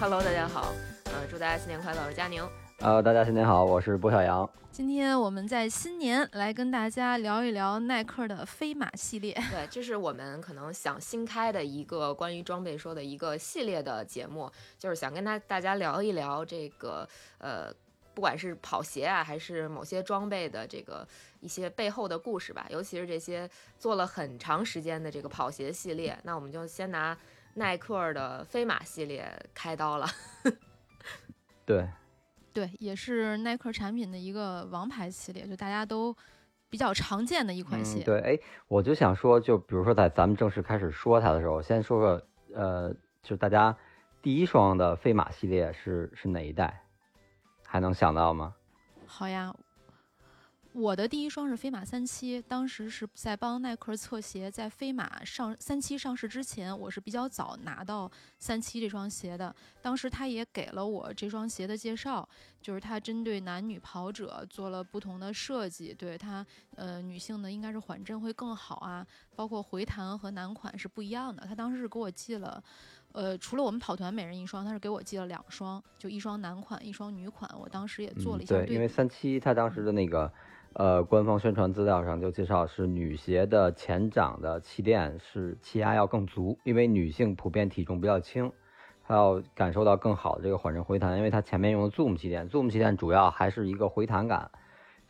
Hello， 大家好，祝大家新年快乐，我是佳宁。大家新年好，我是波小杨。今天我们在新年来跟大家聊一聊耐克的飞马系列。对，这是我们可能想新开的一个关于装备说的一个系列的节目，就是想跟大家聊一聊这个不管是跑鞋啊，还是某些装备的这个一些背后的故事吧，尤其是这些做了很长时间的这个跑鞋系列，那我们就先拿耐克的飞马系列开刀了。对，也是耐克产品的一个王牌系列，就大家都比较常见的一款鞋。对，哎，我就想说，就比如说在咱们正式开始说它的时候，先说个就是大家第一双的飞马系列是哪一代？还能想到吗？好呀，我的第一双是飞马37，当时是在帮耐克测鞋，在飞马37上市之前，我是比较早拿到37这双鞋的。当时他也给了我这双鞋的介绍，就是他针对男女跑者做了不同的设计，对他女性的应该是缓震会更好啊，包括回弹和男款是不一样的。他当时是给我寄了除了我们跑团每人一双，他是给我寄了两双，就一双男款，一双女款。我当时也做了一下对比，因为37他当时的那个官方宣传资料上就介绍是女鞋的前掌的气垫是气压要更足，因为女性普遍体重比较轻，她要感受到更好的这个缓震回弹，因为她前面用的 Zoom 气垫主要还是一个回弹感，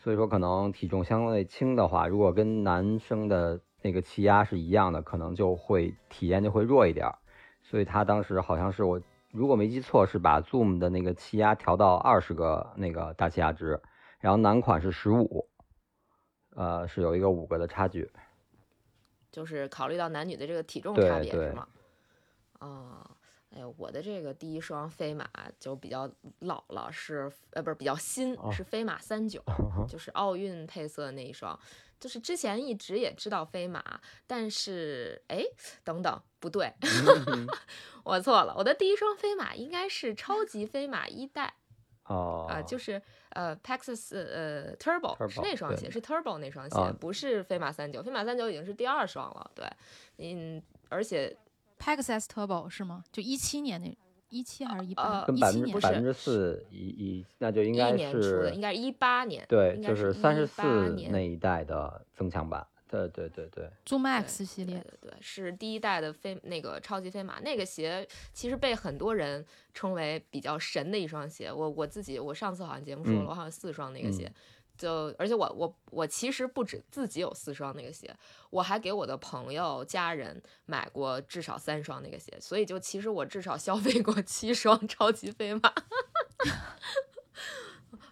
所以说可能体重相对轻的话，如果跟男生的那个气压是一样的，可能就会体验就会弱一点。所以她当时好像是，我如果没记错是把 Zoom 的那个气压调到20个那个大气压值，然后男款是15，是有一个5个的差距，就是考虑到男女的这个体重差别是吗？我的这个第一双飞马就比较老了，是不是比较新，是飞马39，就是奥运配色那一双。就是之前一直也知道飞马，但是我错了，我的第一双飞马应该是超级飞马一代。就是Pegasus Turbo 是那双鞋，是 Turbo 那双鞋，不是飞马39，飞马39已经是第2双了。对，而且 Pegasus Turbo 是吗？就17年那17还是18？跟4%那就应该是18年，对，应该是34那一代的增强版。对 Zoom Max 系列，对，是第一代的那个超级飞马。那个鞋其实被很多人称为比较神的一双鞋，我上次好像节目说了，我好像4双那个鞋，就而且我其实不止自己有4双那个鞋，我还给我的朋友家人买过至少3双那个鞋，所以就其实我至少消费过7双超级飞马。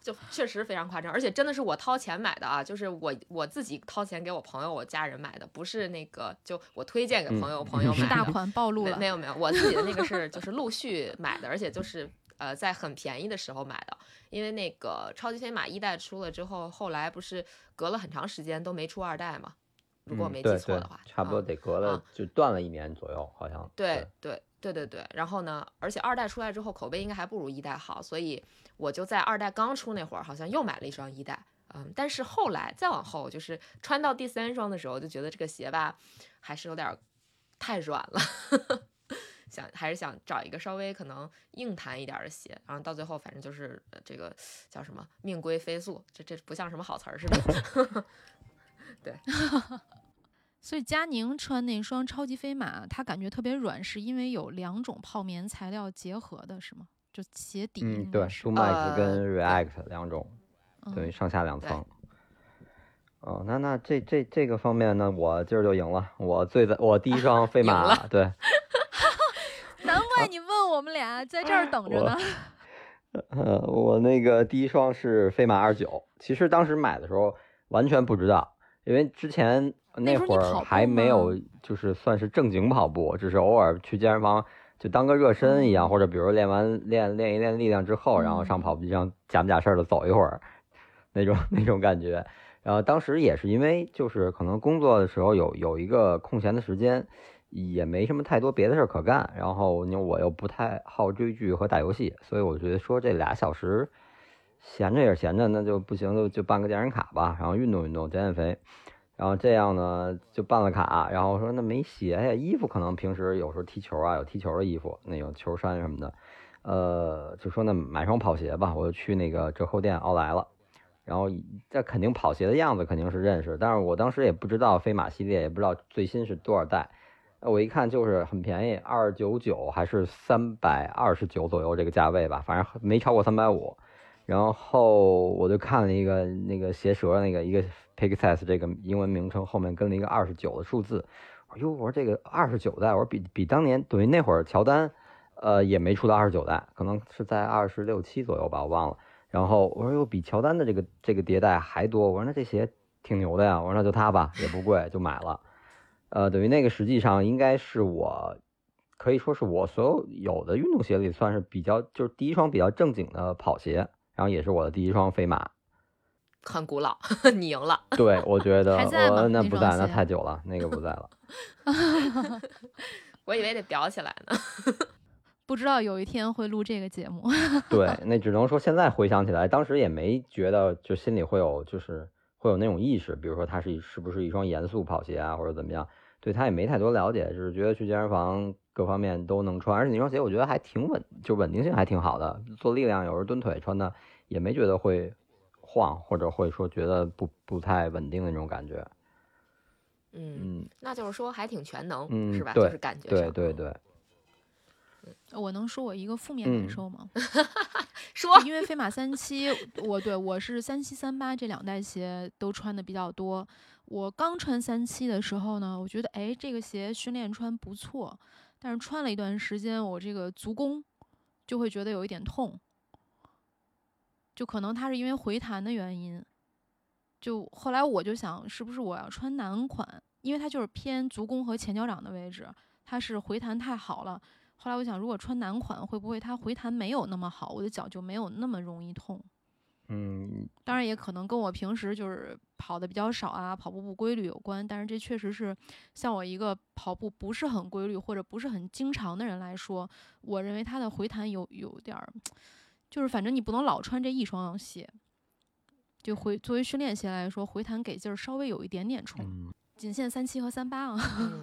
就确实非常夸张，而且真的是我掏钱买的啊！就是我自己掏钱给我朋友、我家人买的，不是那个就我推荐给朋友买的。是大款暴露了？没有，我自己的那个是就是陆续买的，而且就是在很便宜的时候买的。因为那个超级飞马一代出了之后，后来不是隔了很长时间都没出2代嘛？如果我没记错的话，差不多得隔了就断了1年左右，好像。对，然后呢，而且2代出来之后口碑应该还不如1代好，所以我就在2代刚出那会儿好像又买了一双1代，但是后来再往后就是穿到第3双的时候，就觉得这个鞋吧还是有点太软了，还是想找一个稍微可能硬弹一点的鞋，然后到最后反正就是这个叫什么命归飞速，这不像什么好词儿似的。对。所以佳宁穿那双超级飞马，它感觉特别软，是因为有2种泡棉材料结合的是吗？就鞋底对 Zoom Max 跟 React 2种，等于上下2层。哦，那这个方面呢，我今儿就赢了。我第一双飞马，对。难怪你问我们俩在这儿等着呢。我那个第一双是飞马29，其实当时买的时候完全不知道。因为之前那会儿还没有就是算是正经跑步，只是偶尔去健身房就当个热身一样，或者比如练一练力量之后，然后上跑步机上假不假事的走一会儿那种感觉。然后当时也是因为就是可能工作的时候有一个空闲的时间，也没什么太多别的事可干，然后我又不太好追剧和打游戏，所以我觉得说这2小时闲着也闲着，那就不行就办个健身卡吧，然后运动运动减减肥。然后这样呢就办了卡，然后说那没鞋呀，衣服可能平时有时候踢球啊有踢球的衣服，那有球衫什么的，就说那买双跑鞋吧，我就去那个折扣店奥莱了。然后这肯定跑鞋的样子肯定是认识，但是我当时也不知道飞马系列，也不知道最新是多少代，我一看就是很便宜，299还是329左右这个价位吧，反正没超过350。然后我就看了一个那个鞋舌那个一个 Pegasus 这个英文名称后面跟了一个29的数字，我说这个29代，我说比当年等于那会儿乔丹也没出到29代，可能是在26、27左右吧，我忘了。然后我说又比乔丹的这个迭代还多，我说那这鞋挺牛的呀，我说那就它吧，也不贵就买了。等于那个实际上应该是我可以说是我所有的运动鞋里算是比较就是第一双比较正经的跑鞋。然后也是我的第一双飞马，很古老。你赢了。对，我觉得还在吗？那不在，那太久了，那个不在了。我以为得裱起来呢。不知道有一天会录这个节目。对，那只能说现在回想起来，当时也没觉得就心里会有就是会有那种意识，比如说它是不是一双严肃跑鞋啊，或者怎么样，对它也没太多了解，就是觉得去健身房。各方面都能穿，而且那双鞋我觉得还挺稳定性还挺好的，做力量有时候蹲腿穿的也没觉得会晃，或者会说觉得不太稳定的那种感觉。嗯，那就是说还挺全能，是吧？就是感觉上。对。我能说我一个负面感受吗？说，因为飞马37，我是37、38这2代鞋都穿的比较多。我刚穿37的时候呢，我觉得这个鞋训练穿不错。但是穿了一段时间，我这个足弓就会觉得有一点痛，就可能它是因为回弹的原因。就后来我就想，是不是我要穿男款？因为它就是偏足弓和前脚掌的位置，它是回弹太好了。后来我想，如果穿男款，会不会它回弹没有那么好，我的脚就没有那么容易痛？当然也可能跟我平时就是跑的比较少啊，跑步不规律有关，但是这确实是像我一个跑步不是很规律或者不是很经常的人来说，我认为他的回弹有点就是反正你不能老穿这一双鞋，就作为训练鞋来说，回弹给劲儿稍微有一点点冲，仅限37和38啊。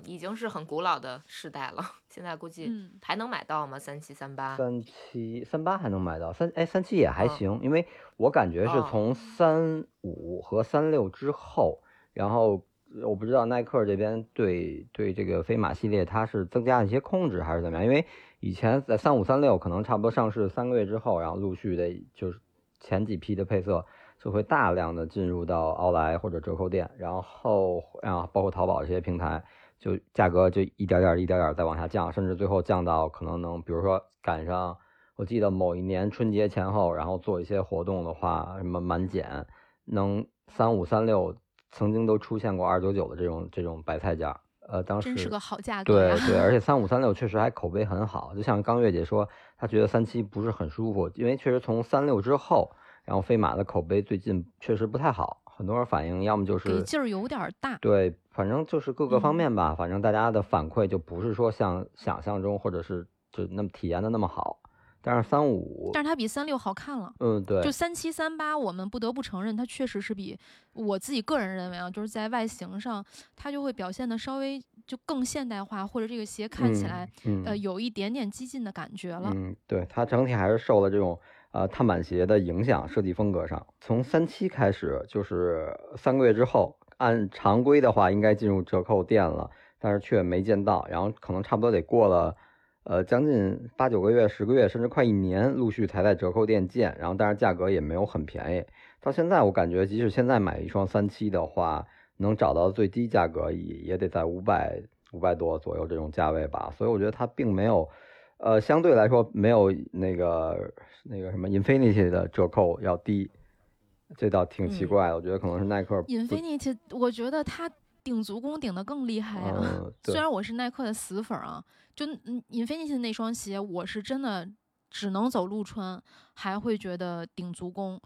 已经是很古老的世代了，现在估计还能买到吗？37、38，37、38还能买到，37也还行，因为我感觉是从35和36之后，然后我不知道耐克这边对这个飞马系列它是增加了一些控制还是怎么样，因为以前在35、36可能差不多上市3个月之后，然后陆续的就是前几批的配色。就会大量的进入到奥莱或者折扣店，然后包括淘宝这些平台，就价格就一点点再往下降，甚至最后降到可能比如说赶上我记得某一年春节前后，然后做一些活动的话，什么满减，能35、36曾经都出现过299的这种白菜价，当时真是个好价格。对，而且35、36确实还口碑很好，就像刚月姐说，她觉得37不是很舒服，因为确实从36之后。然后飞马的口碑最近确实不太好，很多人反映要么就是给劲儿有点大，对，反正就是各个方面吧，反正大家的反馈就不是说像想象中或者是就那么体验的那么好。但是35，但是它比36好看了，对，就37、38，我们不得不承认它确实是比我自己个人认为啊，就是在外形上它就会表现的稍微就更现代化，或者这个鞋看起来有一点点激进的感觉了。对，它整体还是受了这种。碳板鞋的影响，设计风格上，从37开始就是3个月之后，按常规的话应该进入折扣店了，但是却没见到，然后可能差不多得过了，将近8、9个月、10个月，甚至快1年，陆续才在折扣店见，然后但是价格也没有很便宜。到现在我感觉，即使现在买一双37的话，能找到最低价格也得在500多左右这种价位吧，所以我觉得它并没有。相对来说没有那个什么 Infinity 的折扣要低，这倒挺奇怪的，我觉得可能是耐克 Infinity， 我觉得他顶足弓顶得更厉害啊，虽然我是耐克的死粉啊，就 Infinity 那双鞋我是真的只能走路穿，还会觉得顶足弓。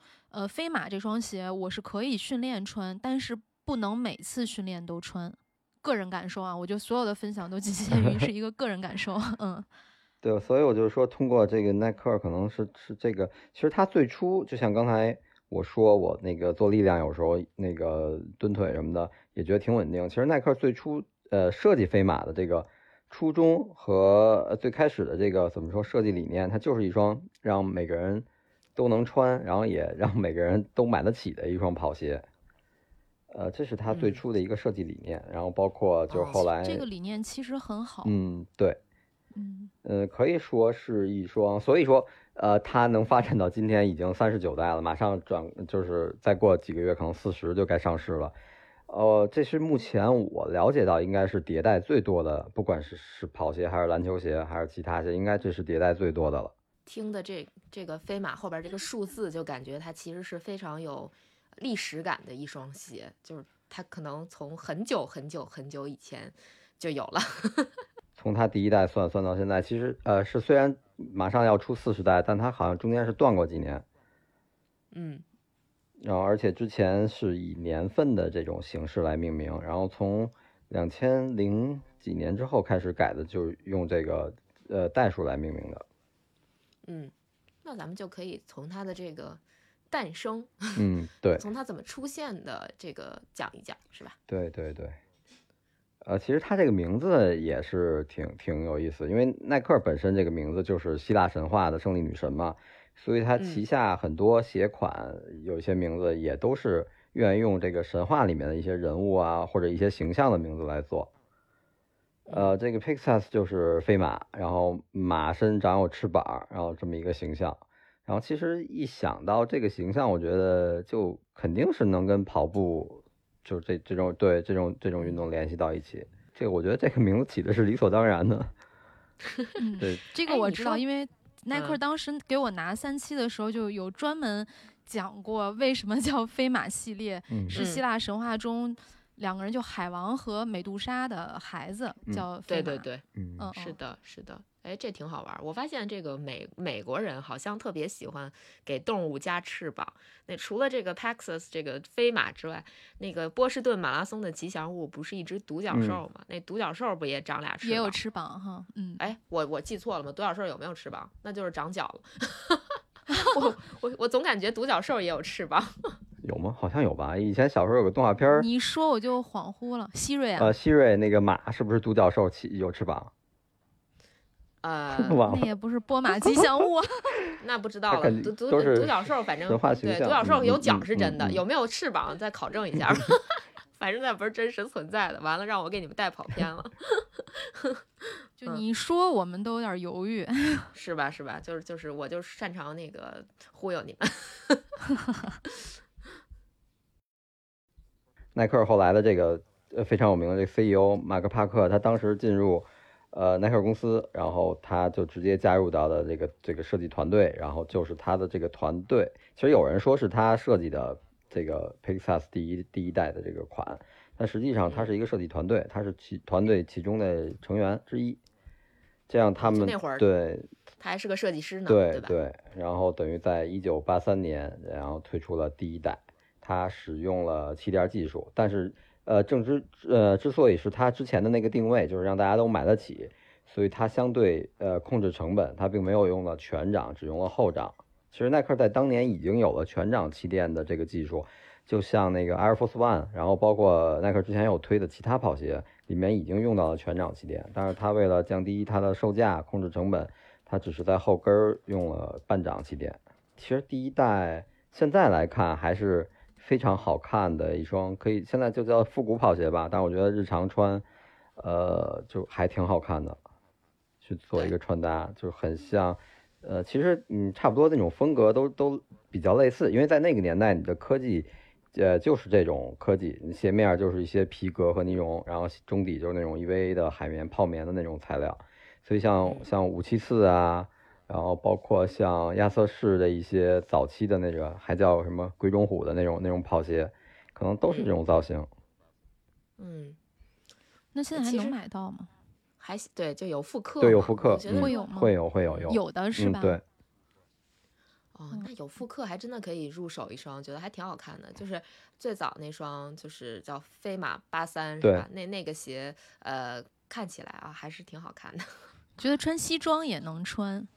飞马这双鞋我是可以训练穿，但是不能每次训练都穿。个人感受啊，我就所有的分享都仅限于是一个个人感受。嗯，对，所以我就是说，通过这个耐克，可能是这个，其实它最初就像刚才我说，我那个做力量有时候那个蹲腿什么的也觉得挺稳定。其实耐克最初设计飞马的这个初衷和最开始的这个怎么说设计理念，它就是一双让每个人都能穿，然后也让每个人都买得起的一双跑鞋。这是它最初的一个设计理念，然后包括就是后来这个理念其实很好。嗯，对，嗯，可以说是一双，所以说它能发展到今天已经39代了，马上就是再过几个月可能40就该上市了。这是目前我了解到应该是迭代最多的，不管是跑鞋还是篮球鞋还是其他鞋，应该这是迭代最多的了。听的这个飞马后边这个数字，就感觉它其实是非常有历史感的一双鞋，就是它可能从很久很久很久以前就有了。从它第一代算到现在，其实是虽然马上要出40代，但它好像中间是断过几年。嗯。然后而且之前是以年份的这种形式来命名，然后从2000几年之后开始改的，就用这个代数来命名的。嗯，那咱们就可以从它的这个诞生，嗯，对，从它怎么出现的这个讲一讲，是吧？对对对。其实它这个名字也是挺有意思，因为耐克本身这个名字就是希腊神话的胜利女神嘛。所以它旗下很多鞋款有一些名字也都是愿意用这个神话里面的一些人物啊或者一些形象的名字来做。这个 Pegasus 就是飞马，然后马身长有翅膀，然后这么一个形象。然后其实一想到这个形象，我觉得就肯定是能跟跑步就这种对这种运动联系到一起。这个我觉得这个名字起的是理所当然的。对，这个我知道，因为耐克当时给我拿3期的时候就有专门讲过为什么叫飞马系列，是希腊神话中两个人就海王和美杜莎的孩子叫飞马。对对对，嗯，是的是的。哎，这挺好玩。我发现这个美国人好像特别喜欢给动物加翅膀。那除了这个 Pegasus 这个飞马之外，那个波士顿马拉松的吉祥物不是一只独角兽吗？那独角兽不也长俩翅膀？也有翅膀哈。嗯，哎，我记错了吗？独角兽有没有翅膀？那就是长脚了。我总感觉独角兽也有翅膀。有吗？好像有吧。以前小时候有个动画片，你一说我就恍惚了。希瑞啊，希瑞那个马是不是独角兽有翅膀？那也不是波马吉祥物。那不知道了。独角兽反正对，独角兽有脚是真的，有没有翅膀再考证一下。反正那不是真实存在的。完了，让我给你们带跑偏了。就你说我们都有点犹豫。是吧是吧，就是我就擅长那个忽悠你们。耐克后来的这个非常有名的这个 CEO 马克帕克，他当时进入耐克公司，然后他就直接加入到了这个设计团队，然后就是他的这个团队，其实有人说是他设计的这个 Pegasus 第一代的这个款，但实际上他是一个设计团队，他是团队其中的成员之一。这样他们那会儿对他还是个设计师呢，对吧？对，然后等于在1983年，然后推出了第一代，他使用了气垫技术，但是。之所以是它之前的那个定位，就是让大家都买得起，所以它相对控制成本，它并没有用了全掌，只用了后掌。其实耐克在当年已经有了全掌气垫的这个技术，就像那个 Air Force One， 然后包括耐克之前有推的其他跑鞋里面已经用到了全掌气垫，但是它为了降低它的售价、控制成本，它只是在后跟用了半掌气垫。其实第一代现在来看还是非常好看的一双，可以现在就叫复古跑鞋吧，但我觉得日常穿就还挺好看的，去做一个穿搭就很像其实差不多那种风格都比较类似，因为在那个年代你的科技就是这种科技，你鞋面就是一些皮革和尼龙，然后中底就是那种 EVA 的海绵泡棉的那种材料，所以像574啊然后包括像亚瑟士的一些早期的那个还叫什么鬼冢虎的那种跑鞋，可能都是这种造型。嗯，那现在还能买到吗？还对，就有复刻，对，有复刻，会有吗？会有的是吧？对。哦，那有复刻还真的可以入手一双，觉得还挺好看的。就是最早那双就是叫飞马83是吧？那个鞋看起来啊还是挺好看的。觉得穿西装也能穿。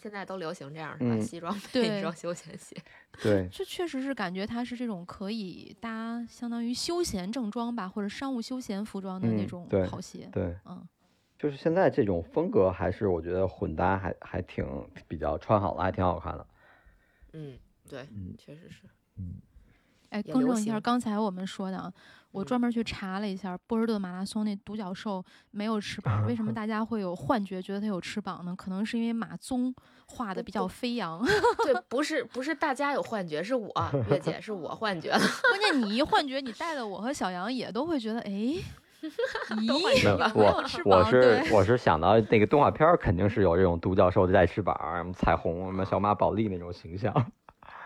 现在都流行这样是吧？西装配一双休闲鞋。对，这确实是感觉它是这种可以搭相当于休闲正装吧，或者商务休闲服装的那种跑鞋。对，嗯。就是现在这种风格还是我觉得混搭还挺比较穿好了还挺好看的。嗯，对，确实是。嗯，哎，更正一下刚才我们说的啊，我专门去查了一下波士顿马拉松那独角兽没有翅膀，为什么大家会有幻觉觉得它有翅膀呢？可能是因为马鬃画的比较飞扬。对，不是大家有幻觉，是我月姐是我幻觉了。关键你一幻觉，你带的我和小杨也都会觉得哎。我是想到那个动画片肯定是有这种独角兽带翅膀、彩虹、什么小马宝莉那种形象。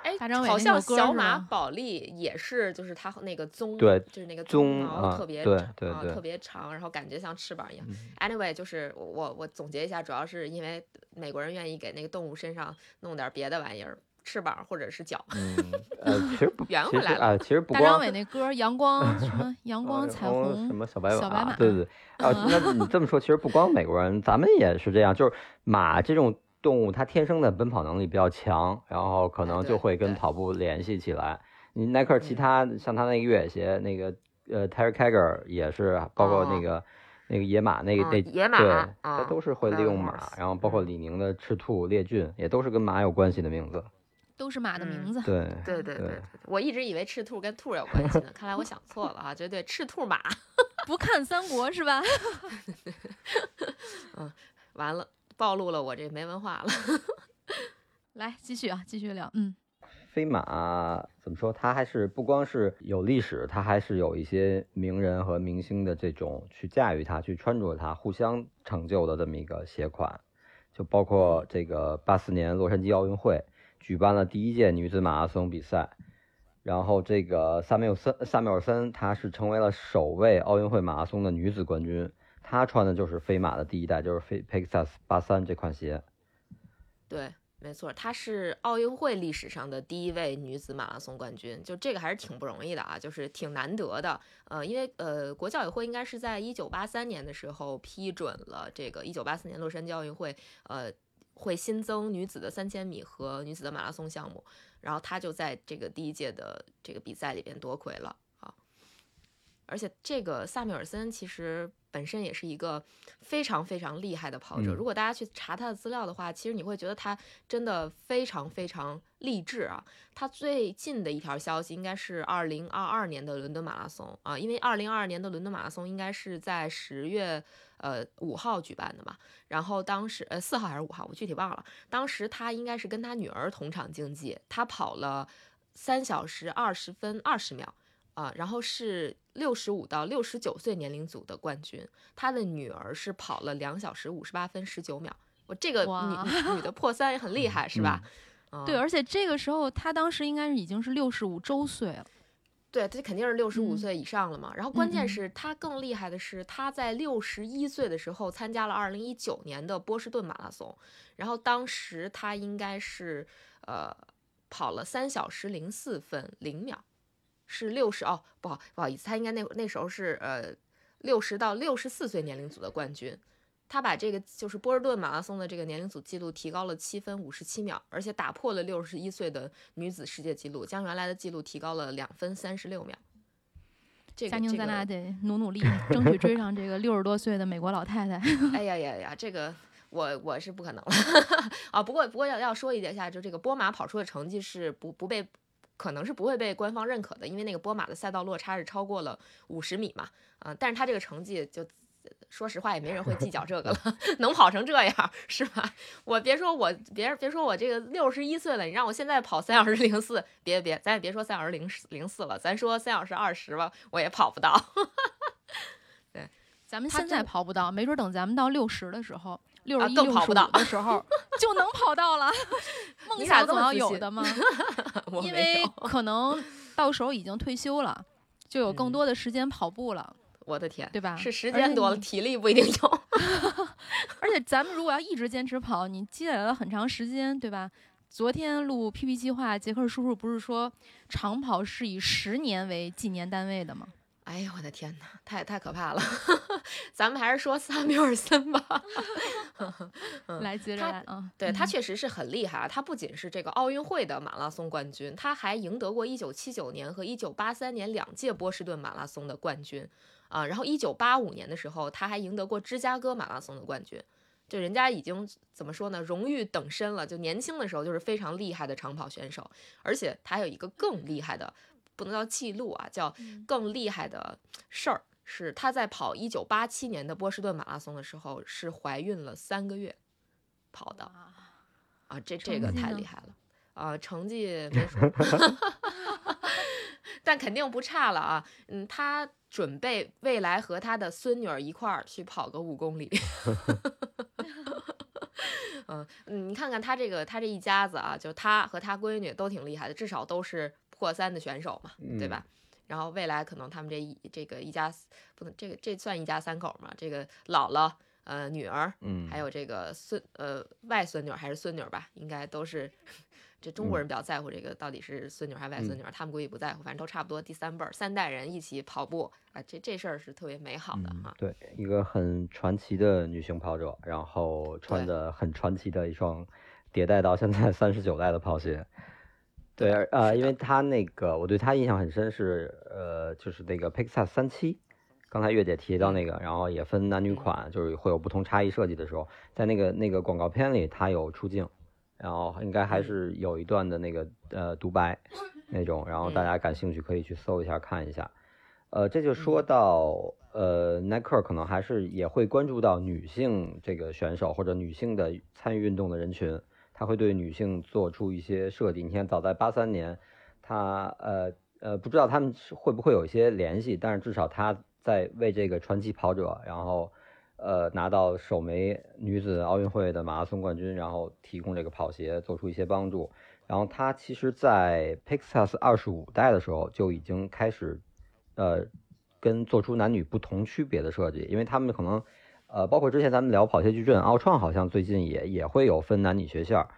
哎，好像小马宝莉也是，就是它那个鬃，对，就是那个鬃毛特别长，特别长，然后感觉像翅膀一样。Anyway， 就是我总结一下，主要是因为美国人愿意给那个动物身上弄点别的玩意儿。翅膀或者是脚，圆回来了。其实不光大张伟那歌《阳光》什么阳光彩虹什么小白马，对对啊。那你这么说，其实不光美国人，咱们也是这样。就是马这种动物，它天生的奔跑能力比较强，然后可能就会跟跑步联系起来。你耐克其他像他那个越野鞋，那个Terrex Agravic 也是，包括那个野马那野马，对，它都是会利用马。然后包括李宁的赤兔、猎骏，也都是跟马有关系的名字。都是马的名字。对，我一直以为赤兔跟兔有关系呢，看来我想错了啊，绝对赤兔马。不看三国是吧？嗯，完了，暴露了我这没文化了。来，继续聊。嗯，飞马怎么说？它还是不光是有历史，它还是有一些名人和明星的这种去驾驭它、去穿着它、互相成就的这么一个鞋款，就包括这个84年洛杉矶奥运会。举办了第一届女子马拉松比赛，然后这个萨缪尔森她是成为了首位奥运会马拉松的女子冠军，她穿的就是飞马的第一代，就是Pegasus 83这款鞋。对，没错，她是奥运会历史上的第一位女子马拉松冠军，就这个还是挺不容易的啊，就是挺难得的。因为国教委会应该是在1983年的时候批准了这个1984年洛杉矶奥运会会新增女子的3000米和女子的马拉松项目，然后她就在这个第一届的这个比赛里边夺魁了啊！而且这个萨缪尔森其实本身也是一个非常非常厉害的跑者，如果大家去查他的资料的话，其实你会觉得他真的非常非常励志啊！他最近的一条消息应该是2022年的伦敦马拉松啊，因为2022年的伦敦马拉松应该是在10月5号举办的嘛，然后当时4号还是5号我具体忘了，当时他应该是跟他女儿同场竞技，他跑了3小时20分20秒啊，然后是65到69岁年龄组的冠军，她的女儿是跑了2小时58分19秒。我这个女的破三也很厉害，是吧？对，而且这个时候她当时应该是已经是65周岁了。对，她肯定是65岁以上了嘛。然后关键是她更厉害的是，她在61岁的时候参加了2019年的波士顿马拉松，然后当时她应该是跑了3小时04分0秒。是60哦，不好意思，他应该那时候是60到64岁年龄组的冠军，他把这个就是波士顿马拉松的这个年龄组记录提高了7分57秒，而且打破了61岁的女子世界纪录，将原来的记录提高了2分36秒。佳宁，咱俩得努力，争取追上这个60多岁的美国老太太。哎呀，这个。我是不可能了啊！不过要说一下，就这个波马跑出的成绩是不被。可能是不会被官方认可的，因为那个波马的赛道落差是超过了50米嘛，但是他这个成绩就说实话也没人会计较这个了，能跑成这样是吧？我别说我这个61岁了，你让我现在跑3小时04，别，咱也别说3小时04了，咱说3小时20吧，我也跑不到。对，咱们现在跑不到，没准等咱们到60的时候。61、65的时候就能跑到了。梦想总要有的吗？因为可能到时候已经退休了，就有更多的时间跑步了。我的天，对吧？是时间多了，体力不一定有。而且咱们如果要一直坚持跑，你积累了很长时间，对吧？昨天录 PP 计划，杰克叔叔不是说长跑是以10年为纪年单位的吗？哎呀，我的天哪，太可怕了！咱们还是说萨缪尔森吧。来，接着来啊！对，他确实是很厉害啊！他不仅是这个奥运会的马拉松冠军，他还赢得过1979年和1983年2届波士顿马拉松的冠军啊！然后1985年的时候，他还赢得过芝加哥马拉松的冠军。就人家已经怎么说呢，荣誉等身了，就年轻的时候就是非常厉害的长跑选手，而且他还有一个更厉害的，不能叫记录啊，叫更厉害的事儿，是他在跑1987年的波士顿马拉松的时候是怀孕了3个月跑的啊，这个太厉害了啊，成绩没说但肯定不差了啊，他准备未来和他的孙女儿一块儿去跑个5公里。你看看他这一家子啊，就他和他闺女都挺厉害的，至少都是破3的选手嘛，对吧？然后未来可能他们这个一家，不能这算一家3口嘛？这个姥姥、女儿，还有这个外孙女还是孙女吧，应该都是。这中国人比较在乎这个到底是孙女还是外孙女，他们估计不在乎，反正都差不多。第3辈3代人一起跑步啊，这事儿是特别美好的哈。对，一个很传奇的女性跑者，然后穿着很传奇的一双迭代到现在39代的跑鞋。对因为她那个我对她印象很深是就是那个 Pegasus 37，刚才月姐提到那个，然后也分男女款，就是会有不同差异设计的时候，在那个广告片里她有出镜。然后应该还是有一段的那个独白那种，然后大家感兴趣可以去搜一下看一下。这就说到耐克可能还是也会关注到女性这个选手或者女性的参与运动的人群，他会对女性做出一些设计。你看早在83年，他不知道他们会不会有一些联系，但是至少他在为这个传奇跑者，然后。拿到首枚女子奥运会的马拉松冠军，然后提供这个跑鞋做出一些帮助。然后她其实在 Pegasus 25代的时候就已经开始跟做出男女不同区别的设计，因为他们可能包括之前咱们聊跑鞋矩阵，奥创好像最近也会有分男女学校。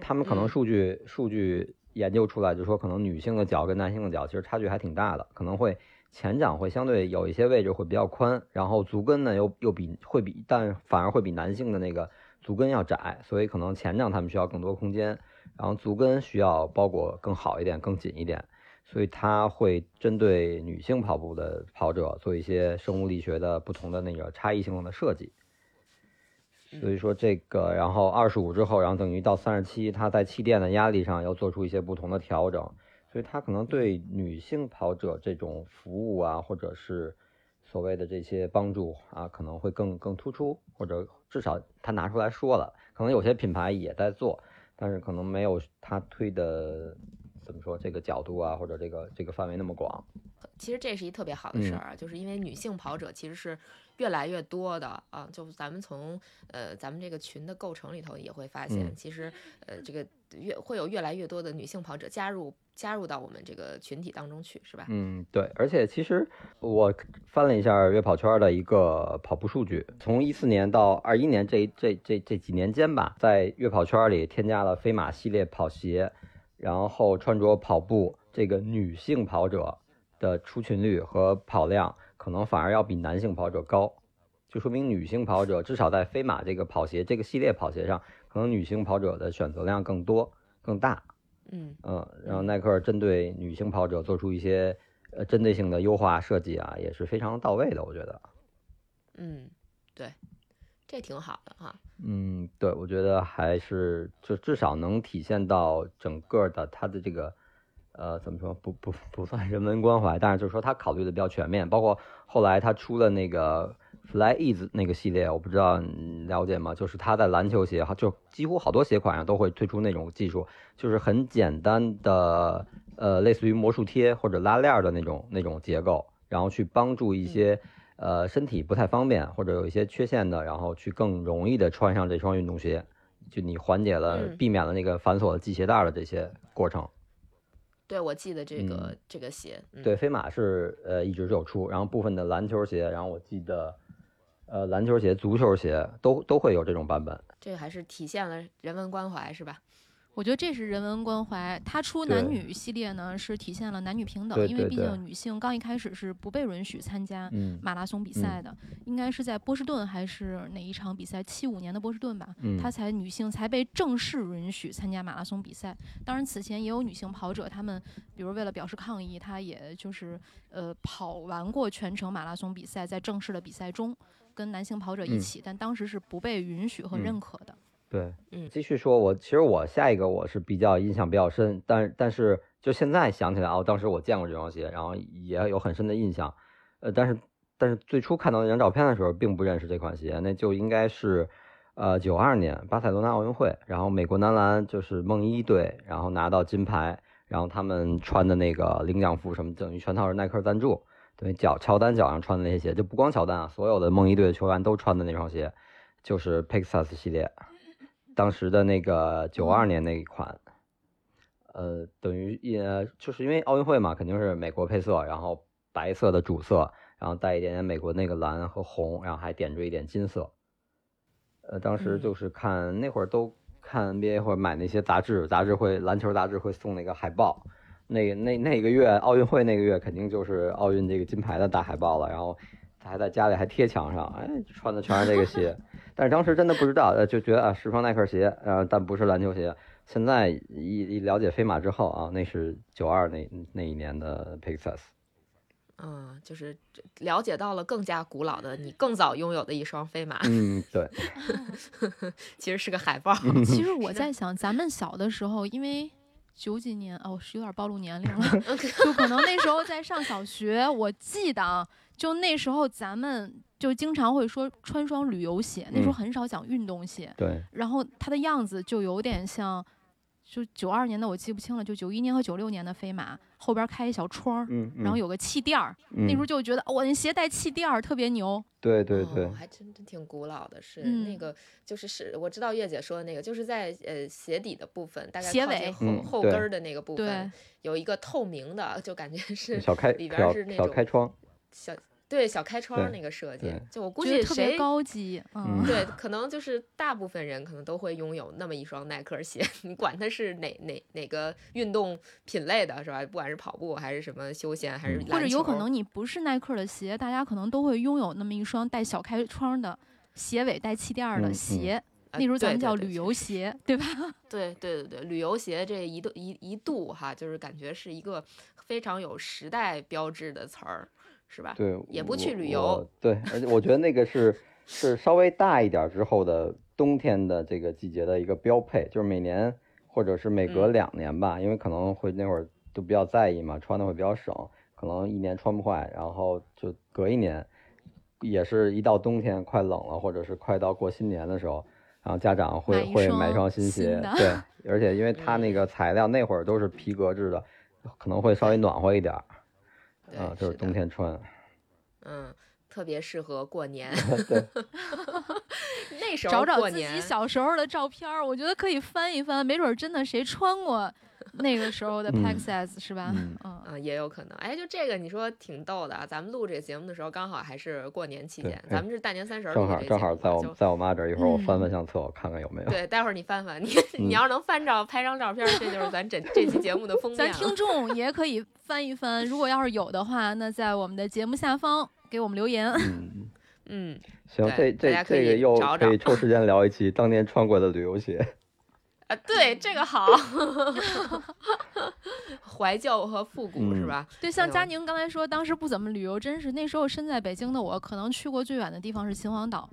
他们可能数据研究出来，就说可能女性的脚跟男性的脚其实差距还挺大的，可能会前掌会相对有一些位置会比较宽，然后足跟呢又但反而会比男性的那个足跟要窄，所以可能前掌他们需要更多空间，然后足跟需要包裹更好一点、更紧一点，所以它会针对女性跑步的跑者做一些生物力学的不同的那个差异性的设计。所以说这个，然后25之后，然后等于到37，它在气垫的压力上要做出一些不同的调整。所以他可能对女性跑者这种服务啊，或者是所谓的这些帮助啊，可能会更突出，或者至少他拿出来说了。可能有些品牌也在做，但是可能没有他推的怎么说这个角度啊，或者这个范围那么广。其实这是一特别好的事儿啊，就是因为女性跑者其实是越来越多的啊，就咱们从咱们这个群的构成里头也会发现，其实这个会有越来越多的女性跑者加入到我们这个群体当中去，是吧？对。而且其实我翻了一下月跑圈的一个跑步数据，从14年到21年这几年间吧，在月跑圈里添加了飞马系列跑鞋，然后穿着跑步这个女性跑者的出勤率和跑量可能反而要比男性跑者高，就说明女性跑者至少在飞马这个跑鞋这个系列跑鞋上，可能女性跑者的选择量更多更大。然后耐克针对女性跑者做出一些针对性的优化设计啊，也是非常到位的，我觉得。对，这挺好的哈。对，我觉得还是就至少能体现到整个的他的这个怎么说，不算人文关怀，但是就是说他考虑的比较全面，包括后来他出了那个 FlyEase 那个系列，我不知道你了解吗？就是他在篮球鞋，就几乎好多鞋款上都会推出那种技术，就是很简单的类似于魔术贴或者拉链的那种结构，然后去帮助一些身体不太方便或者有一些缺陷的，然后去更容易的穿上这双运动鞋，就你缓解了、避免了那个繁琐的系鞋带的这些过程。对，我记得这个鞋，对，飞马是一直有出，然后部分的篮球鞋，然后我记得篮球鞋、足球鞋都会有这种版本。这还是体现了人文关怀，是吧？我觉得这是人文关怀。它出男女系列呢，是体现了男女平等，因为毕竟女性刚一开始是不被允许参加马拉松比赛的，应该是在波士顿还是哪一场比赛？75年的波士顿吧，她才女性才被正式允许参加马拉松比赛。当然，此前也有女性跑者，她们比如为了表示抗议，她也就是跑完过全程马拉松比赛，在正式的比赛中跟男性跑者一起，但当时是不被允许和认可的。对，继续说。其实我下一个我是比较印象比较深，但是就现在想起来啊，当时我见过这双鞋，然后也有很深的印象。但是最初看到那张照片的时候，并不认识这款鞋，那就应该是92年巴塞罗那奥运会，然后美国男篮就是梦一队，然后拿到金牌，然后他们穿的那个领奖服什么，等于全套是耐克赞助，等于乔丹脚上穿的那些鞋，就不光乔丹啊，所有的梦一队的球员都穿的那双鞋，就是 Pegasus 系列。当时的那个92年那一款，等于就是因为奥运会嘛，肯定是美国配色，然后白色的主色，然后带一点点美国那个蓝和红，然后还点缀一点金色。当时就是看那会儿都看 NBA 或者买那些杂志会篮球杂志会送那个海报，那个月奥运会那个月肯定就是奥运这个金牌的大海报了，然后。还在家里还贴墙上，哎，穿的全是这个鞋，但是当时真的不知道，就觉得啊，是双耐克鞋，但不是篮球鞋。现在一了解飞马之后啊，那是92那一年的 Pegasus。就是了解到了更加古老的你更早拥有的一双飞马。对，其实是个海报。其实我在想，咱们小的时候，因为。90年哦，是有点暴露年龄了，就可能那时候在上小学。我记得，就那时候咱们就经常会说穿双旅游鞋，那时候很少讲运动鞋。对。然后它的样子就有点像，就92年的我记不清了，就91年和96年的飞马后边开一小窗，然后有个气垫儿。那时候就觉得那鞋带气垫儿特别牛。对对对，还真挺古老的，是那个就是我知道月姐说的那个，就是在鞋底的部分，大概靠近后跟的那个部分，有一个透明的，就感觉是里边是那种小开窗，小开窗那个设计，就我估计特别高级。对，可能就是大部分人可能都会拥有那么一双耐克鞋，你管它是哪个运动品类的，是吧？不管是跑步还是什么休闲，还是篮球，或者有可能你不是耐克的鞋，大家可能都会拥有那么一双带小开窗的鞋尾带气垫的鞋。那时候咱们叫旅游鞋，对吧？对对对对，旅游鞋这一度哈，就是感觉是一个非常有时代标志的词儿，是吧？对，也不去旅游。对，而且我觉得那个是稍微大一点之后的冬天的这个季节的一个标配，就是每年或者是每隔2年吧，因为可能会那会儿都比较在意嘛，穿的会比较省，可能一年穿不坏，然后就隔一年，也是一到冬天快冷了，或者是快到过新年的时候。然后家长会买一双新鞋，对，而且因为它那个材料那会儿都是皮革制的，可能会稍微暖和一点，就是冬天穿，特别适合过年。对，那时候过年，找找自己小时候的照片，我觉得可以翻一翻，没准真的谁穿过那个时候的 Pegasus 是吧？也有可能。哎，就这个你说挺逗的啊！咱们录这节目的时候，刚好还是过年期间，咱们是大年30录这节目，正好在我妈这儿。一会儿我翻翻相册，我看看有没有。对，待会儿你翻翻，你要能翻照拍张照片，这就是咱这期节目的封面。咱听众也可以翻一翻，如果要是有的话，那在我们的节目下方给我们留言。行，这个又可以抽时间聊一期当年穿过的旅游鞋。对，这个好。怀旧和复古，是吧？对，像佳宁刚才说当时不怎么旅游，真是那时候身在北京的我，可能去过最远的地方是秦皇岛。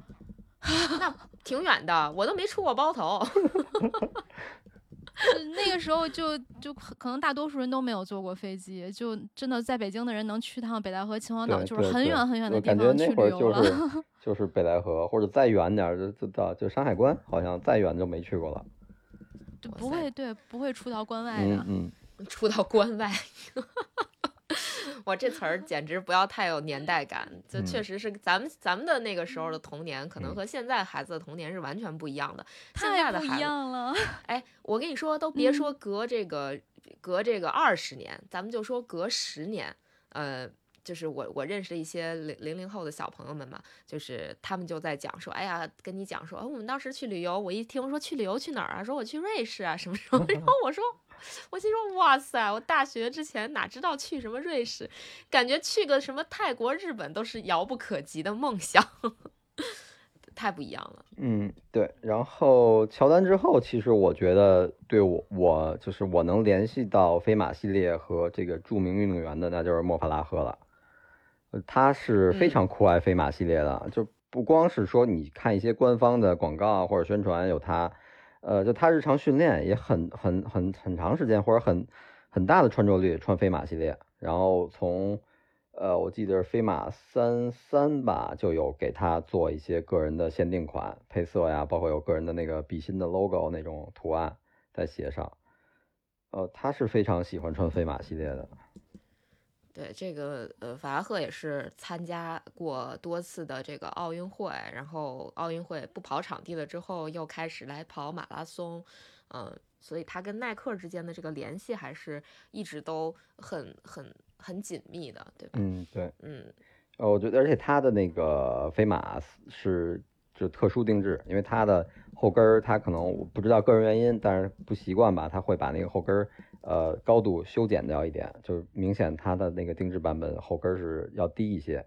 那挺远的，我都没出过包头。那个时候就可能大多数人都没有坐过飞机，就真的在北京的人能去趟北戴河、秦皇岛，就是很远很远的地方去旅游了。就是北戴河，或者再远点就山海关，好像再远就没去过了。不会出到关外的，出到关外。我这词儿简直不要太有年代感，就确实是咱们的那个时候的童年可能和现在孩子的童年是完全不一样的，现在的孩子太不一样了。哎，我跟你说都别说隔这个20年，咱们就说隔10年，就是我认识了一些00后的小朋友们嘛，就是他们就在讲说，哎呀，跟你讲说，我们当时去旅游，我一听说去旅游去哪儿啊，说我去瑞士啊什么时候，然后我心说哇塞，我大学之前哪知道去什么瑞士，感觉去个什么泰国日本都是遥不可及的梦想。太不一样了。嗯，对。然后乔丹之后，其实我觉得对我就是我能联系到飞马系列和这个著名运动员的，那就是莫帕拉赫了。他是非常酷爱飞马系列的，就不光是说你看一些官方的广告或者宣传有他，就他日常训练也很长时间或者很大的穿着率穿飞马系列，然后从。我记得是飞马33吧，就有给他做一些个人的限定款配色呀，包括有个人的那个笔芯的 logo 那种图案在鞋上。他是非常喜欢穿飞马系列的。对，这个法拉赫也是参加过多次的这个奥运会，然后奥运会不跑场地了之后，又开始来跑马拉松，所以他跟耐克之间的这个联系还是一直都很紧密的，对吧？嗯，对，嗯，我觉得，而且他的那个飞马是就特殊定制，因为他的后跟儿，他可能我不知道个人原因，但是不习惯吧，他会把那个后跟儿高度修剪掉一点，就是明显他的那个定制版本后跟儿是要低一些，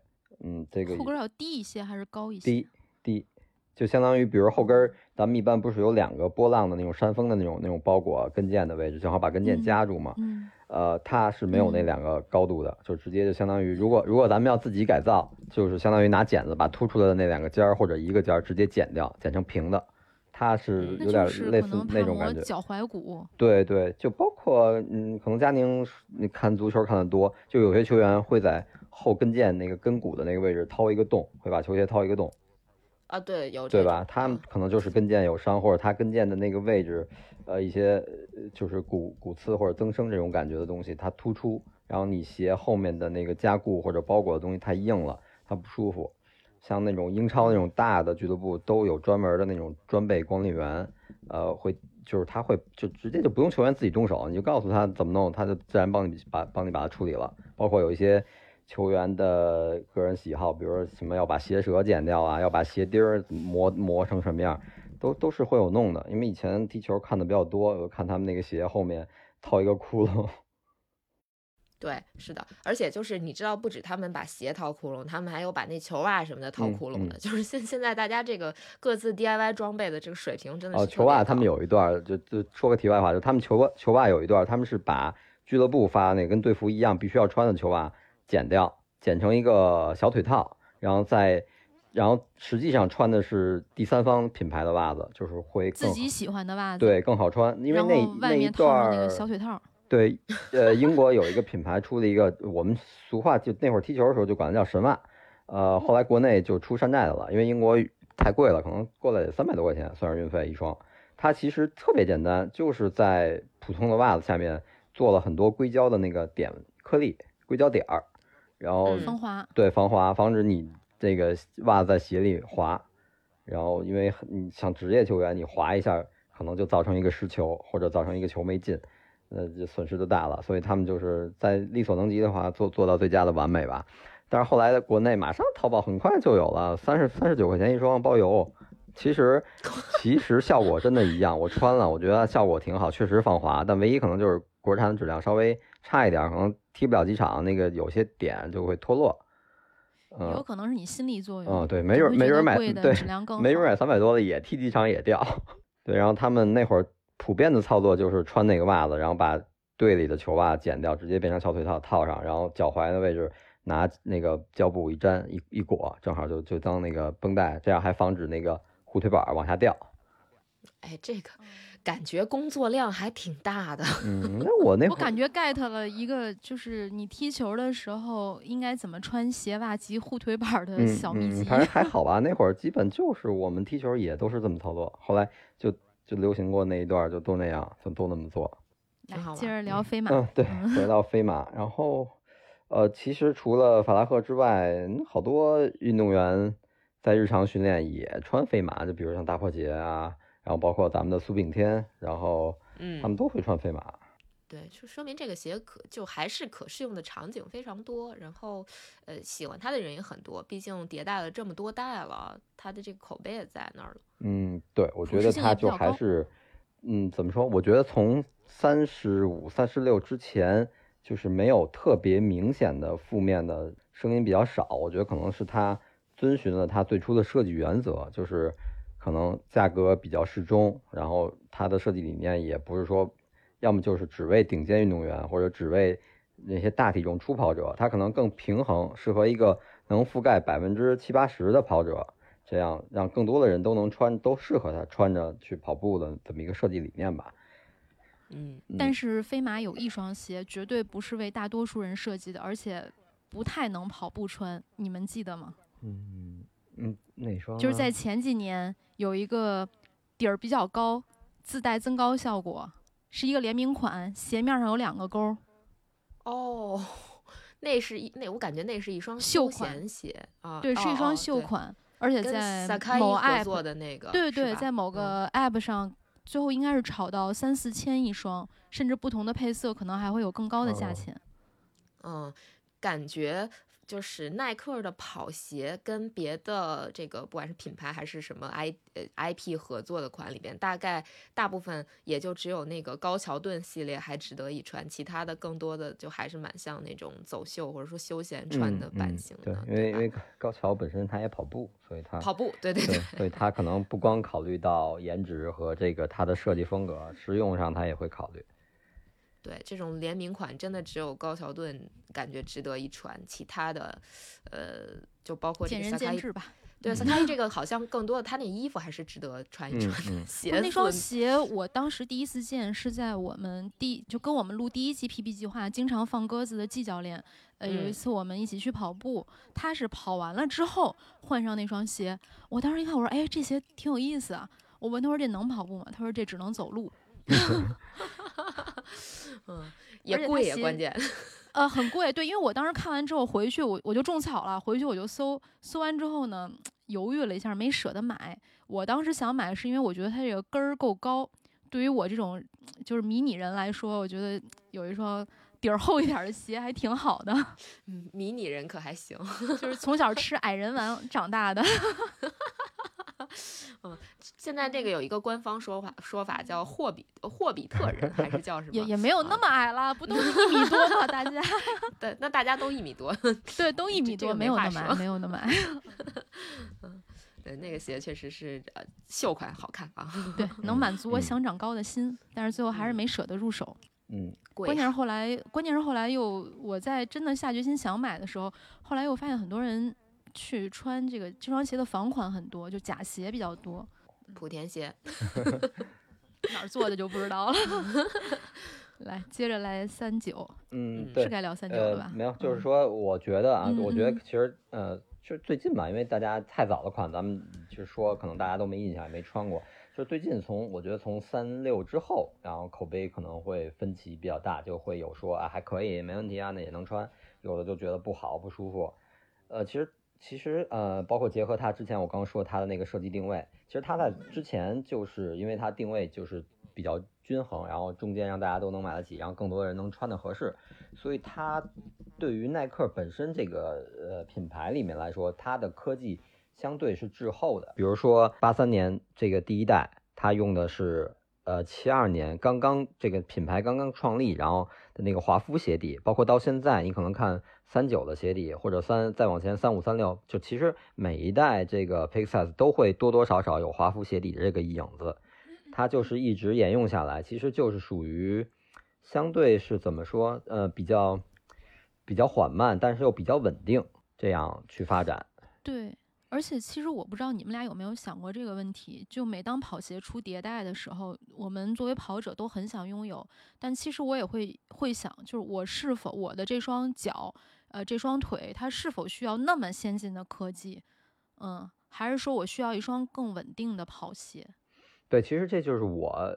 这个后跟儿要低一些还是高一些？低，就相当于比如后跟儿，咱们一般不是有2个波浪的那种山峰的那种包裹跟腱的位置，正好把跟腱夹住嘛。嗯。它是没有那2个高度的，就直接就相当于如果咱们要自己改造，就是相当于拿剪子把凸出来的那2个尖儿或者一个尖儿直接剪掉，剪成平的。它是有点类似那种感觉。脚踝骨。对对，就包括可能佳宁你看足球看得多，就有些球员会在后跟腱那个跟骨的那个位置掏一个洞，会把球鞋掏一个洞。啊，对，有对吧？他可能就是跟腱有伤，或者他跟腱的那个位置，一些就是骨刺或者增生这种感觉的东西，它突出，然后你鞋后面的那个加固或者包裹的东西太硬了，它不舒服。像那种英超那种大的俱乐部都有专门的那种专备管理员，会就是他会就直接就不用球员自己动手，你就告诉他怎么弄，他就自然帮你把它处理了。包括有一些。球员的个人喜好，比如说什么要把鞋舌剪掉啊，要把鞋钉磨成什么样，都是会有弄的。因为以前踢球看的比较多，我看他们那个鞋后面套一个窟窿。对，是的，而且就是你知道，不止他们把鞋掏窟窿，他们还有把那球袜什么的掏窟窿的。就是现在大家这个各自 DIY 装备的这个水平真的是球袜他们有一段就说个题外话，就他们球袜有一段，他们是把俱乐部发那跟队服一样必须要穿的球袜。剪成一个小腿套，然后实际上穿的是第三方品牌的袜子，就是会自己喜欢的袜子，对，更好穿，因为外面套着那个小腿套。对，英国有一个品牌出了一个，我们俗话就那会儿踢球的时候就管它叫神袜，后来国内就出山寨的了，因为英国太贵了，可能过来得300多块钱，算是运费一双。它其实特别简单，就是在普通的袜子下面做了很多硅胶的那个点颗粒，硅胶点儿。然后防滑，对，防滑，防止你这个袜子在鞋里滑。然后因为你像职业球员，你滑一下可能就造成一个失球，或者造成一个球没进，就损失就大了。所以他们就是在力所能及的话做到最佳的完美吧。但是后来的国内马上淘宝很快就有了，39块钱一双包邮。其实效果真的一样，我穿了，我觉得效果挺好，确实防滑，但唯一可能就是国产的质量稍微差一点，可能踢不了几场，那个有些点就会脱落，有可能是你心理作用。对，没准买贵的质量更好，没准买300多的也踢几场也掉。对，然后他们那会儿普遍的操作就是穿那个袜子，然后把队里的球袜剪掉，直接变成小腿套套上，然后脚踝的位置拿那个胶布一粘一裹，正好就当那个绷带，这样还防止那个护腿板往下掉。哎，这个感觉工作量还挺大的。我感觉 get 了一个，就是你踢球的时候应该怎么穿鞋袜及护腿板的小秘籍。反正还好吧，那会儿基本就是我们踢球也都是这么操作，后来就流行过那一段，就都那样，就都那么做。来，接着聊飞马。对，回到飞马，然后其实除了法拉赫之外，好多运动员在日常训练也穿飞马，就比如像大破杰啊，然后包括咱们的苏炳添，然后他们都会穿飞马。对，就说明这个鞋就还是可适用的场景非常多，然后喜欢它的人也很多，毕竟迭代了这么多代了，它的这个口碑也在那儿了。嗯，对，我觉得它就还是怎么说，我觉得从35、36之前就是没有特别明显的负面的声音比较少，我觉得可能是它遵循了它最初的设计原则，就是可能价格比较适中，然后它的设计理念也不是说要么就是只为顶尖运动员或者只为那些大体重初跑者，它可能更平衡，适合一个能覆盖70-80%的跑者，这样让更多的人都能穿，都适合他穿着去跑步的这么一个设计理念吧。嗯，但是飞马有一双鞋绝对不是为大多数人设计的，而且不太能跑步穿，你们记得吗？哪双？就是在前几年有一个底儿比较高，自带增高效果，是一个联名款，鞋面上有2个钩。哦，那我感觉那是一双休闲鞋啊，对，是一双秀款，而且在某 app 做的那个，对对，在某个 app 上，最后应该是炒到3-4千一双，甚至不同的配色可能还会有更高的价钱。嗯，感觉就是耐克的跑鞋跟别的这个不管是品牌还是什么 IP 合作的款里边，大部分也就只有那个高桥盾系列还值得一穿，其他的更多的就还是蛮像那种走秀或者说休闲穿的版型的。对，因为高桥本身他也跑步，所以他跑步，对对对，所以他可能不光考虑到颜值和这个他的设计风格，实用上他也会考虑。对，这种联名款真的只有高桥盾感觉值得一传，其他的就包括这个见仁见智吧。对，萨卡伊这个好像更多的他那衣服还是值得穿一穿的。鞋那双鞋我当时第一次见是在我们就跟我们录第一期 PB 计划经常放鸽子的季教练，有一次我们一起去跑步，他是跑完了之后换上那双鞋，我当时一看我说哎，这鞋挺有意思啊，我问他说这能跑步吗？他说这只能走路。也贵呀，关键很贵。对，因为我当时看完之后回去我就种草了，回去我就搜完之后呢，犹豫了一下没舍得买。我当时想买是因为我觉得它这个跟儿够高，对于我这种就是迷你人来说，我觉得有一双底儿厚一点的鞋还挺好的。迷你人可还行，就是从小吃矮人丸长大的。现在这个有一个官方说法叫霍比特人，还是叫什么？也没有那么矮了，不都是1米多吗？大家对，那大家都1米多，对，都1米多，没有那么矮，没有那么矮。对，那个鞋确实是秀款，好看啊。对，能满足我想长高的心，但是最后还是没舍得入手。关键是后来又我在真的下决心想买的时候，后来又发现很多人去穿这双鞋的仿款很多，就假鞋比较多，莆田鞋哪儿做的就不知道了。来，接着来39，对，是该聊39了吧？没有，就是说我觉得啊，我觉得其实就是最近吧，因为大家太早的款咱们就说可能大家都没印象也没穿过，就是最近我觉得从36之后，然后口碑可能会分歧比较大，就会有说啊还可以没问题啊，那也能穿，有的就觉得不好不舒服。其实包括结合它之前我刚说它的那个设计定位，其实它在之前就是因为它定位就是比较均衡，然后中间让大家都能买得起，让更多的人能穿得合适，所以它对于耐克本身这个品牌里面来说，它的科技相对是滞后的。比如说83年这个第一代，它用的是72年刚这个品牌刚刚创立，然后的那个华夫鞋底，包括到现在你可能看39的鞋底，或者再往前35、36，就其实每一代这个 Pegasus 都会多多少少有华夫鞋底的这个影子，它就是一直沿用下来，其实就是属于相对是怎么说比较缓慢，但是又比较稳定这样去发展。对。而且其实我不知道你们俩有没有想过这个问题，就每当跑鞋出迭代的时候，我们作为跑者都很想拥有，但其实我也会想，就是我的这双脚这双腿它是否需要那么先进的科技，还是说我需要一双更稳定的跑鞋。对，其实这就是我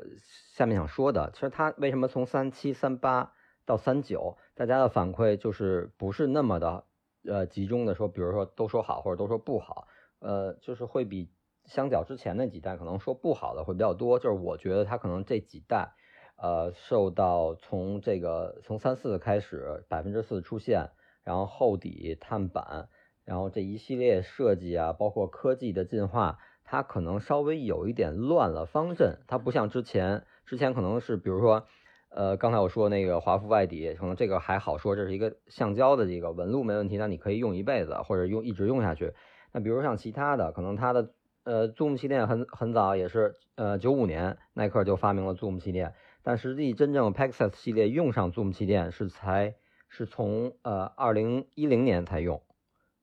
下面想说的，其实它为什么从37、38到39，大家的反馈就是不是那么的集中的说，比如说都说好或者都说不好，就是会比相较之前那几代可能说不好的会比较多。就是我觉得它可能这几代受到从34开始 4% 出现，然后厚底碳板，然后这一系列设计啊，包括科技的进化，它可能稍微有一点乱了方阵。它不像之前可能是比如说刚才我说那个华夫外底，可能这个还好说，这是一个橡胶的这个纹路没问题，那你可以用一辈子或者用一直用下去。那比如像其他的，可能它的Zoom 系列很早也是95年耐克就发明了 Zoom 系列，但实际真正 Pegasus 系列用上 Zoom 系列是从2010年才用，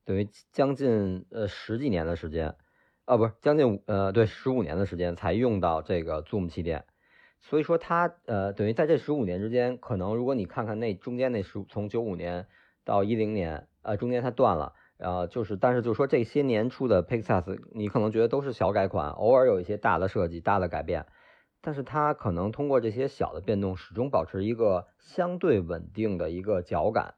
等于将近十几年的时间，不是将近15年的时间才用到这个 Zoom 系列。所以说它等于在这15年之间，可能如果你看看那中间那从95年到10年中间它断了，但是就是说这些年出的 Pegasus 你可能觉得都是小改款，偶尔有一些大的设计大的改变，但是它可能通过这些小的变动始终保持一个相对稳定的一个脚感。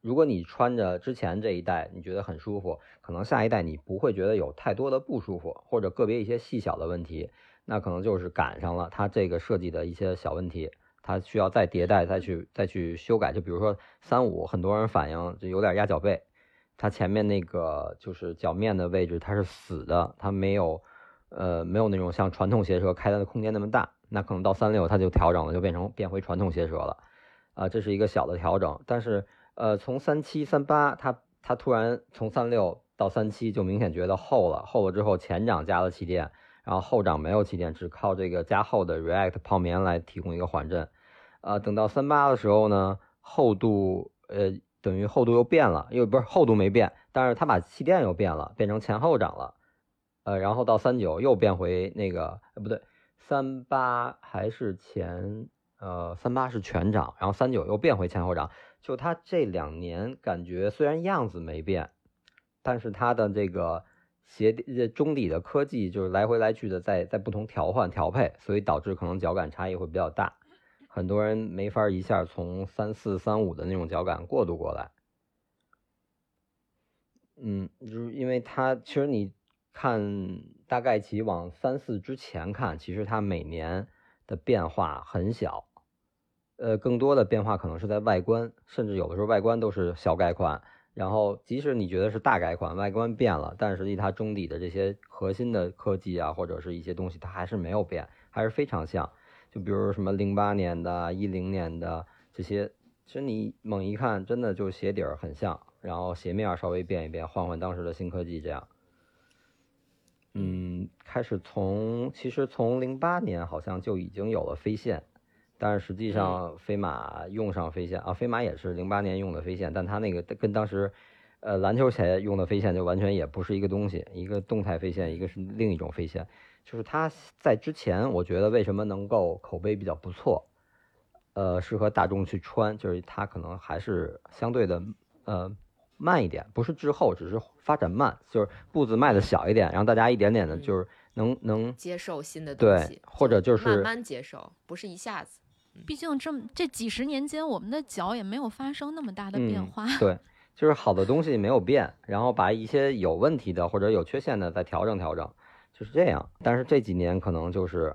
如果你穿着之前这一代你觉得很舒服，可能下一代你不会觉得有太多的不舒服，或者个别一些细小的问题，那可能就是赶上了它这个设计的一些小问题，它需要再迭代再去修改。就比如说35，很多人反映就有点压脚背，它前面那个就是脚面的位置它是死的，它没有那种像传统鞋舌开的空间那么大，那可能到36它就调整了，就变回传统鞋舌了，这是一个小的调整。但是从37、38它突然从36到37就明显觉得厚了之后，前掌加了气垫，然后后掌没有气垫，只靠这个加厚的 React 泡棉来提供一个缓震。等到38的时候呢，厚度又变了，又不是厚度没变，但是它把气垫又变了，变成前后掌了。然后到39又变回那个不对，38还是38是全掌，然后39又变回前后掌。就它这两年感觉虽然样子没变，但是它的这个鞋底中底的科技就是来回来去的在不同调配，所以导致可能脚感差异会比较大，很多人没法一下从34、35的那种脚感过渡过来。就是因为它其实你看大概其往34之前看，其实它每年的变化很小，更多的变化可能是在外观，甚至有的时候外观都是小改款。然后即使你觉得是大改款，外观变了，但实际它中底的这些核心的科技啊，或者是一些东西它还是没有变，还是非常像。就比如什么08年的10年的这些，其实你猛一看真的就鞋底儿很像，然后鞋面稍微变一变，换当时的新科技这样。开始其实从08年好像就已经有了飞线，但是实际上飞马用上飞线啊，飞马也是08年用的飞线，但它那个跟当时篮球鞋用的飞线就完全也不是一个东西，一个动态飞线，一个是另一种飞线。就是它在之前我觉得为什么能够口碑比较不错，适合大众去穿，就是它可能还是相对的慢一点，不是滞后，只是发展慢，就是步子迈的小一点，然后大家一点点的就是能接受新的东西，对，或者就是慢慢接受，不是一下子。毕竟这几十年间我们的脚也没有发生那么大的变化，对，就是好的东西没有变，然后把一些有问题的或者有缺陷的再调整，就是这样。但是这几年可能就是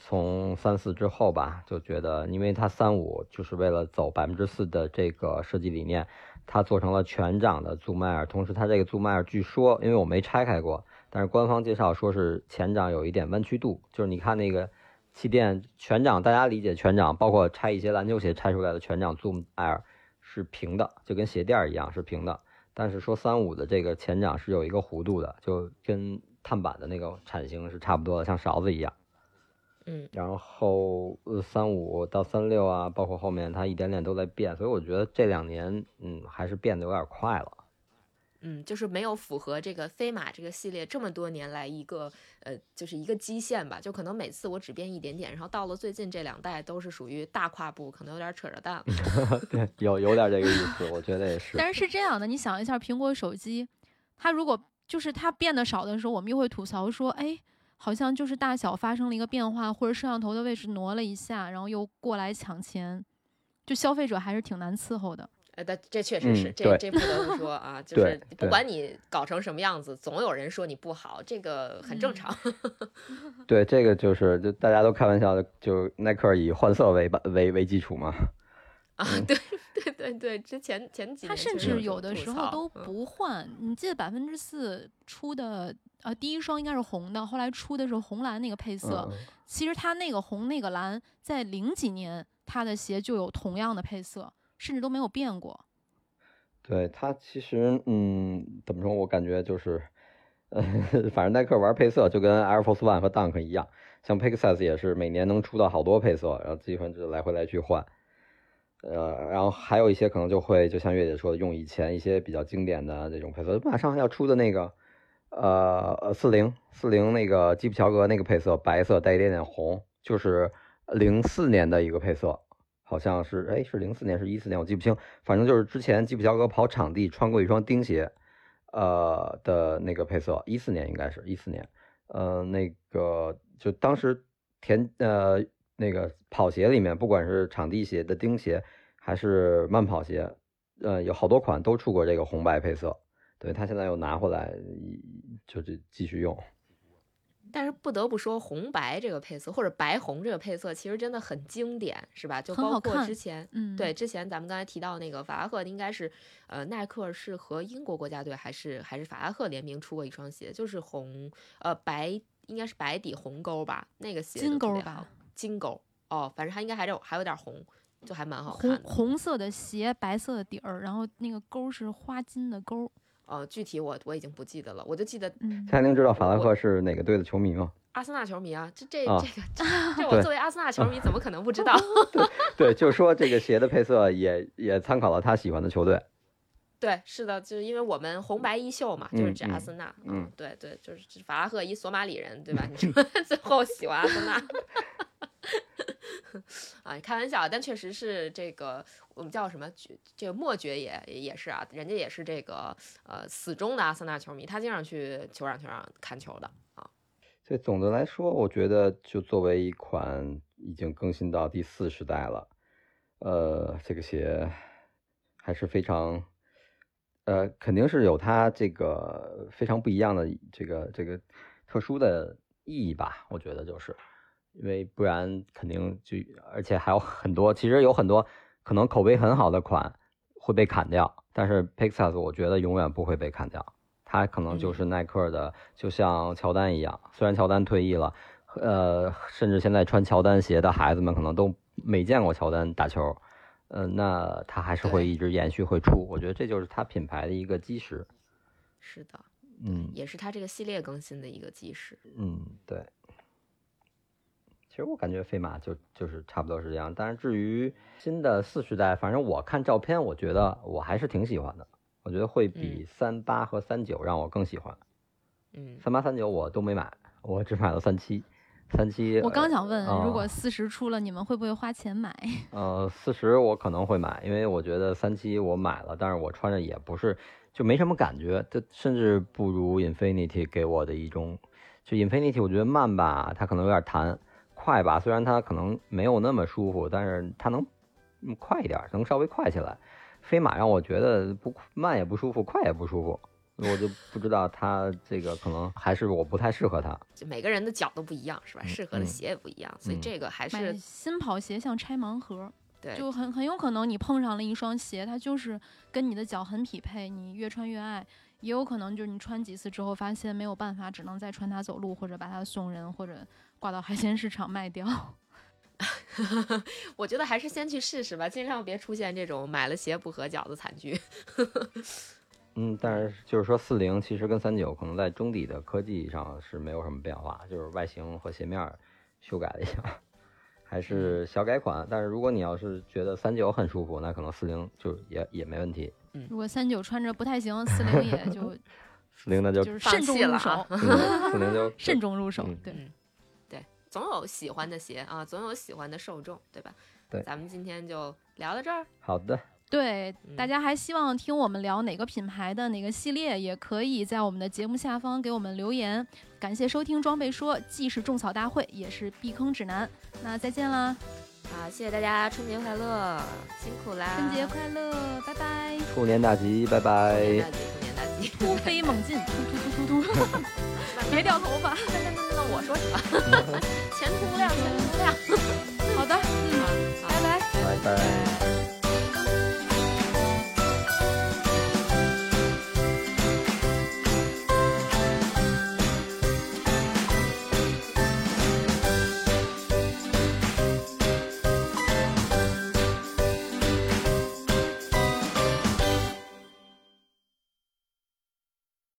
从34之后吧，就觉得因为它35就是为了走4%的这个设计理念，它做成了全掌的Zoom Air，同时它这个Zoom Air据说，因为我没拆开过，但是官方介绍说是前掌有一点弯曲度，就是你看那个气垫全掌，大家理解全掌，包括拆一些篮球鞋拆出来的全掌Zoom Air是平的，就跟鞋垫一样是平的，但是说35的这个前掌是有一个弧度的，就跟碳板的那个产型是差不多的，像勺子一样。然后35到36啊，包括后面它一点点都在变，所以我觉得这两年还是变得有点快了。就是没有符合这个飞马这个系列这么多年来一个就是一个基线吧，就可能每次我只变一点点，然后到了最近这两代都是属于大跨步，可能有点扯着蛋了。对，有点这个意思，我觉得也是。但是这样的，你想一下，苹果手机，它如果就是它变得少的时候，我们又会吐槽说，哎，好像就是大小发生了一个变化，或者摄像头的位置挪了一下，然后又过来抢钱，就消费者还是挺难伺候的。但这确实是，这不得不说啊，就是不管你搞成什么样子，总有人说你不好，这个很正常。对，这个就是就大家都开玩笑的，就耐克以换色为基础嘛。啊，对对对对，之前几年他甚至有的时候都不换。你记得4%出的第一双应该是红的，后来出的是红蓝那个配色。其实他那个红那个蓝，在00几年他的鞋就有同样的配色。甚至都没有变过。对，他其实怎么说，我感觉就是反正耐克玩配色就跟 Air Force One 和 Dunk 一样，像 Pegasus 也是每年能出到好多配色，然后基本就来回去换。然后还有一些可能就会就像月姐说的，用以前一些比较经典的这种配色，马上要出的那个40那个基普乔格那个配色，白色带一点点红，就是04年的一个配色。好像是是04年是14年我记不清，反正就是之前基普乔格跑场地穿过一双钉鞋的那个配色，14年应该是14年。那个就当时那个跑鞋里面，不管是场地鞋的钉鞋还是慢跑鞋，有好多款都出过这个红白配色。对，他现在又拿回来就继续用。但是不得不说，红白这个配色或者白红这个配色其实真的很经典，是吧？就包括之前对，之前咱们刚才提到那个法拉赫，应该是耐克是和英国国家队还是法拉赫联名出过一双鞋，就是红白，应该是白底红勾吧，那个鞋金勾吧，金勾哦，反正它应该还有点红，就还蛮好看的。红色的鞋，白色的底儿，然后那个勾是花金的勾。具体我已经不记得了，我就记得。蔡宁知道法拉赫是哪个队的球迷吗？阿森纳球迷啊，这我作为阿森纳球迷怎么可能不知道？对，就说这个鞋的配色也参考了他喜欢的球队。对，是的，就是因为我们红白衣袖嘛，就是指阿森纳。对对，就是法拉赫一索马里人，对吧？你说最后喜欢阿森纳。啊，开玩笑，但确实是这个我们叫什么？这个莫爵也是啊，人家也是这个死忠的阿森纳球迷，他经常去球场看球的啊。所以总的来说，我觉得就作为一款已经更新到第4世代了，这个鞋还是非常肯定是有它这个非常不一样的这个特殊的意义吧，我觉得就是。因为不然肯定就，而且还有很多，其实有很多可能口碑很好的款会被砍掉，但是 Pegasus 我觉得永远不会被砍掉，它可能就是耐克的，就像乔丹一样，虽然乔丹退役了，甚至现在穿乔丹鞋的孩子们可能都没见过乔丹打球，那它还是会一直延续会出，我觉得这就是它品牌的一个基石。是的，也是它这个系列更新的一个基石。对。其实我感觉飞马就是差不多是这样，但是至于新的4世代，反正我看照片，我觉得我还是挺喜欢的，我觉得会比38和39让我更喜欢。38、39我都没买，我只买了37。我刚想问，如果40出了，你们会不会花钱买？40我可能会买，因为我觉得37我买了，但是我穿着也不是就没什么感觉，甚至不如 Infinity 给我的一种，就 Infinity 我觉得慢吧，它可能有点弹。快吧，虽然它可能没有那么舒服，但是它能快一点，能稍微快起来。飞马让我觉得不慢也不舒服，快也不舒服，我就不知道它这个可能还是我不太适合它。就每个人的脚都不一样，是吧？适合的鞋也不一样，所以这个还是买新跑鞋像拆盲盒，对，就很有可能你碰上了一双鞋，它就是跟你的脚很匹配，你越穿越爱。也有可能就是你穿几次之后发现没有办法，只能再穿它走路，或者把它送人，或者挂到海鲜市场卖掉。我觉得还是先去试试吧，尽量别出现这种买了鞋不合脚的惨剧。但是就是说40其实跟39可能在中底的科技上是没有什么变化，就是外形和鞋面修改了一下，还是小改款。但是如果你要是觉得39很舒服，那可能40就也没问题。如果39穿着不太行，40也就40那就是慎重入手，40就慎重入手。对，总有喜欢的鞋啊，总有喜欢的受众，对吧？对，咱们今天就聊到这儿。好的。对，大家还希望听我们聊哪个品牌的哪个系列，也可以在我们的节目下方给我们留言。感谢收听装备说，既是种草大会，也是避坑指南。那再见啦。好，谢谢大家，春节快乐，辛苦啦！春节快乐，拜拜！兔年大吉，拜拜！兔年大吉，兔年大吉，突飞猛进，突！别掉头发，那我说什么？前途无量，前途无量。好的，嗯，拜拜，拜拜。